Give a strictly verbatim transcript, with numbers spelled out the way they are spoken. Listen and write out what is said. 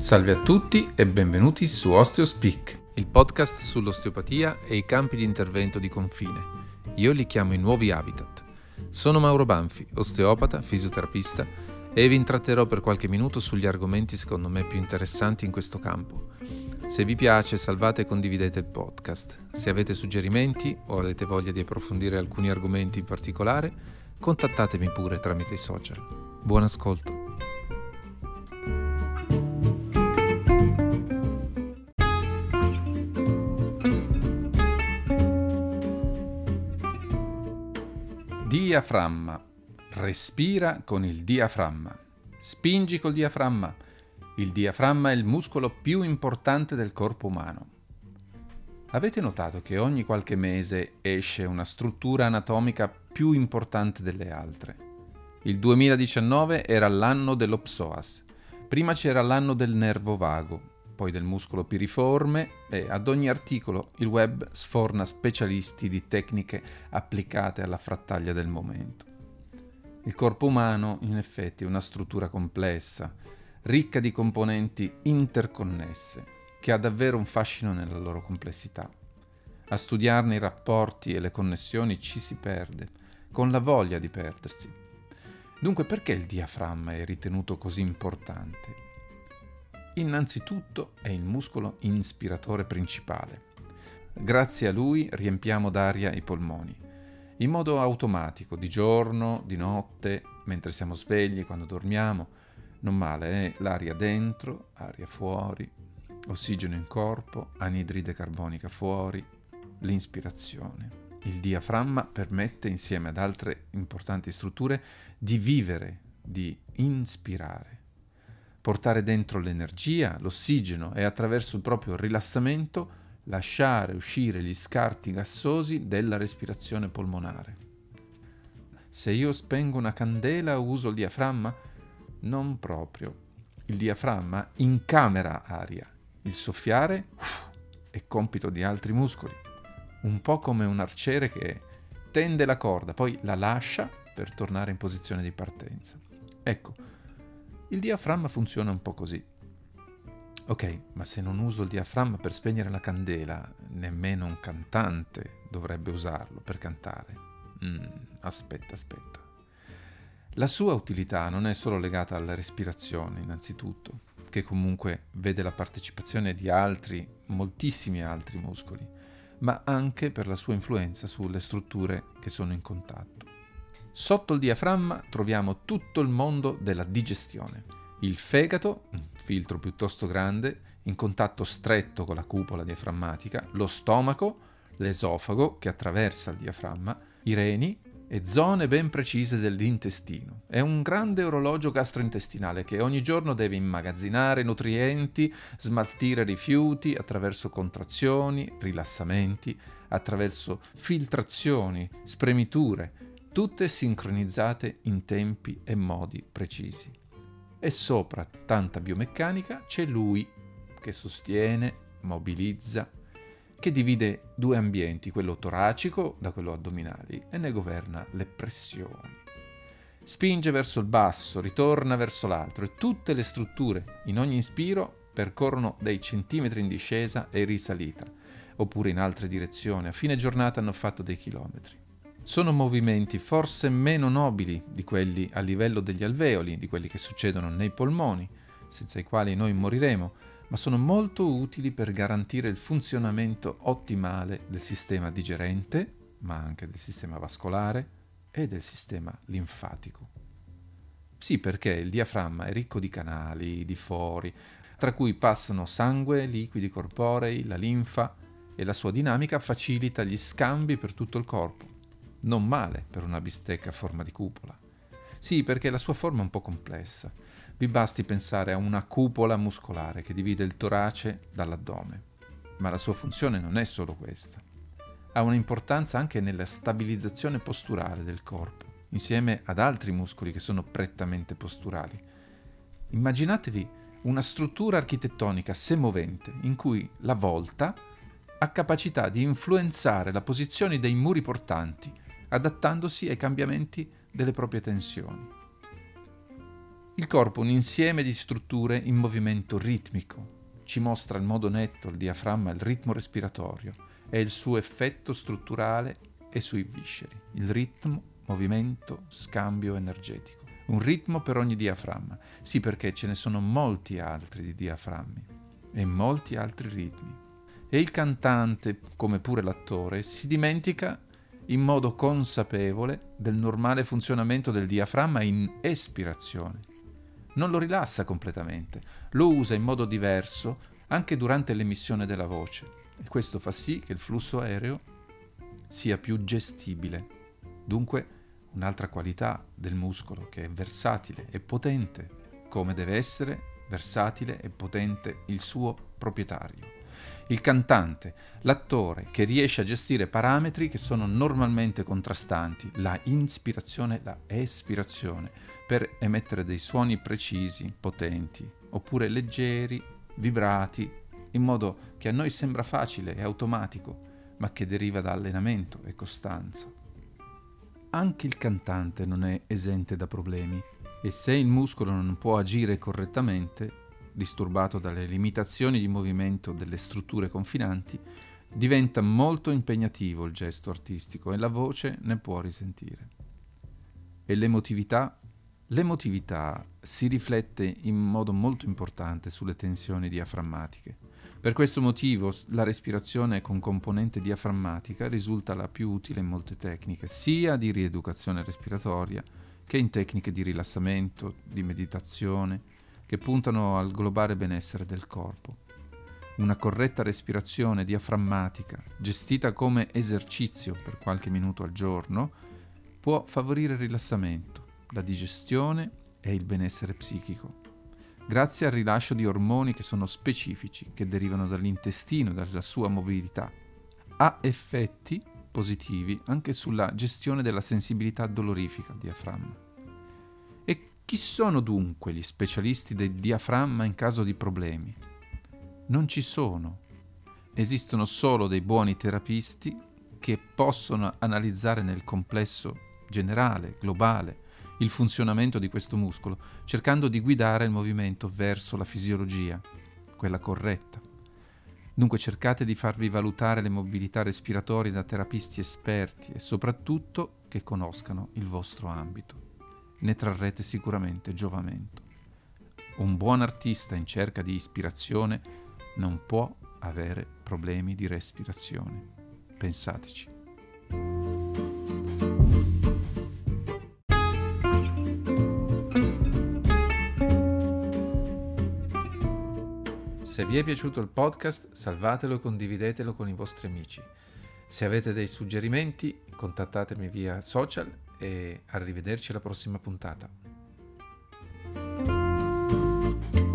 Salve a tutti e benvenuti su Osteo Speak, il podcast sull'osteopatia e i campi di intervento di confine. Io li chiamo i nuovi habitat. Sono Mauro Banfi, osteopata, fisioterapista, e vi intratterrò per qualche minuto sugli argomenti secondo me più interessanti in questo campo. Se vi piace, salvate e condividete il podcast. Se avete suggerimenti o avete voglia di approfondire alcuni argomenti in particolare, contattatemi pure tramite i social. Buon ascolto! Diaframma. Respira con il diaframma. Spingi col diaframma. Il diaframma è il muscolo più importante del corpo umano. Avete notato che ogni qualche mese esce una struttura anatomica più importante delle altre? Il duemiladiciannove era l'anno dello psoas. Prima c'era l'anno del nervo vago, poi del muscolo piriforme, e ad ogni articolo il web sforna specialisti di tecniche applicate alla frattaglia del momento. Il corpo umano, in effetti, è una struttura complessa, ricca di componenti interconnesse, che ha davvero un fascino nella loro complessità. A studiarne i rapporti e le connessioni ci si perde, con la voglia di perdersi. Dunque, perché il diaframma è ritenuto così importante? Innanzitutto è il muscolo inspiratore principale. Grazie a lui riempiamo d'aria i polmoni, in modo automatico, di giorno, di notte, mentre siamo svegli, quando dormiamo. Non male, eh? L'aria dentro, aria fuori, ossigeno in corpo, anidride carbonica fuori, l'inspirazione. Il diaframma permette, insieme ad altre importanti strutture, di vivere, di inspirare. Portare dentro l'energia, l'ossigeno, e attraverso il proprio rilassamento lasciare uscire gli scarti gassosi della respirazione polmonare. Se io spengo una candela uso il diaframma? Non proprio. Il diaframma incamera aria. Il soffiare uff, è compito di altri muscoli. Un po' come un arciere che tende la corda, poi la lascia per tornare in posizione di partenza. Ecco. Il diaframma funziona un po' così. Ok, ma se non uso il diaframma per spegnere la candela, nemmeno un cantante dovrebbe usarlo per cantare. Mm, aspetta, aspetta. La sua utilità non è solo legata alla respirazione, innanzitutto, che comunque vede la partecipazione di altri, moltissimi altri muscoli, ma anche per la sua influenza sulle strutture che sono in contatto. Sotto il diaframma troviamo tutto il mondo della digestione. Il fegato, un filtro piuttosto grande, in contatto stretto con la cupola diaframmatica, lo stomaco, l'esofago che attraversa il diaframma, i reni e zone ben precise dell'intestino. È un grande orologio gastrointestinale che ogni giorno deve immagazzinare nutrienti, smaltire rifiuti attraverso contrazioni, rilassamenti, attraverso filtrazioni, spremiture, tutte sincronizzate in tempi e modi precisi. E sopra tanta biomeccanica c'è lui che sostiene, mobilizza, che divide due ambienti, quello toracico da quello addominali, e ne governa le pressioni. Spinge verso il basso, ritorna verso l'alto, e tutte le strutture in ogni inspiro percorrono dei centimetri in discesa e risalita, oppure in altre direzioni. A fine giornata hanno fatto dei chilometri. Sono movimenti forse meno nobili di quelli a livello degli alveoli, di quelli che succedono nei polmoni, senza i quali noi moriremo, ma sono molto utili per garantire il funzionamento ottimale del sistema digerente, ma anche del sistema vascolare e del sistema linfatico. Sì, perché il diaframma è ricco di canali, di fori, tra cui passano sangue, liquidi corporei, la linfa, e la sua dinamica facilita gli scambi per tutto il corpo. Non male per una bistecca a forma di cupola. Sì, perché la sua forma è un po' complessa. Vi basti pensare a una cupola muscolare che divide il torace dall'addome. Ma la sua funzione non è solo questa. Ha un'importanza anche nella stabilizzazione posturale del corpo, insieme ad altri muscoli che sono prettamente posturali. Immaginatevi una struttura architettonica semovente in cui la volta ha capacità di influenzare la posizione dei muri portanti, adattandosi ai cambiamenti delle proprie tensioni. Il corpo è un insieme di strutture in movimento ritmico. Ci mostra in modo netto il diaframma e il ritmo respiratorio e il suo effetto strutturale e sui visceri. Il ritmo, movimento, scambio energetico. Un ritmo per ogni diaframma. Sì, perché ce ne sono molti altri di diaframmi e molti altri ritmi. E il cantante, come pure l'attore, si dimentica in modo consapevole del normale funzionamento del diaframma in espirazione. Non lo rilassa completamente, lo usa in modo diverso anche durante l'emissione della voce e questo fa sì che il flusso aereo sia più gestibile. Dunque un'altra qualità del muscolo che è versatile e potente, come deve essere versatile e potente il suo proprietario. Il cantante, l'attore che riesce a gestire parametri che sono normalmente contrastanti, la inspirazione e la espirazione, per emettere dei suoni precisi, potenti, oppure leggeri, vibrati, in modo che a noi sembra facile e automatico, ma che deriva da allenamento e costanza. Anche il cantante non è esente da problemi e se il muscolo non può agire correttamente, disturbato dalle limitazioni di movimento delle strutture confinanti, diventa molto impegnativo il gesto artistico e la voce ne può risentire. E l'emotività? L'emotività si riflette in modo molto importante sulle tensioni diaframmatiche. Per questo motivo la respirazione con componente diaframmatica risulta la più utile in molte tecniche, sia di rieducazione respiratoria che in tecniche di rilassamento, di meditazione, che puntano al globale benessere del corpo. Una corretta respirazione diaframmatica, gestita come esercizio per qualche minuto al giorno, può favorire il rilassamento, la digestione e il benessere psichico, grazie al rilascio di ormoni che sono specifici, che derivano dall'intestino, dalla sua mobilità. Ha effetti positivi anche sulla gestione della sensibilità dolorifica al diaframma. Chi sono dunque gli specialisti del diaframma in caso di problemi? Non ci sono. Esistono solo dei buoni terapisti che possono analizzare nel complesso generale, globale, il funzionamento di questo muscolo, cercando di guidare il movimento verso la fisiologia, quella corretta. Dunque cercate di farvi valutare le mobilità respiratorie da terapisti esperti e soprattutto che conoscano il vostro ambito. Ne trarrete sicuramente giovamento. Un buon artista in cerca di ispirazione non può avere problemi di respirazione. Pensateci. Se vi è piaciuto il podcast, salvatelo e condividetelo con i vostri amici. Se avete dei suggerimenti, contattatemi via social e arrivederci alla prossima puntata.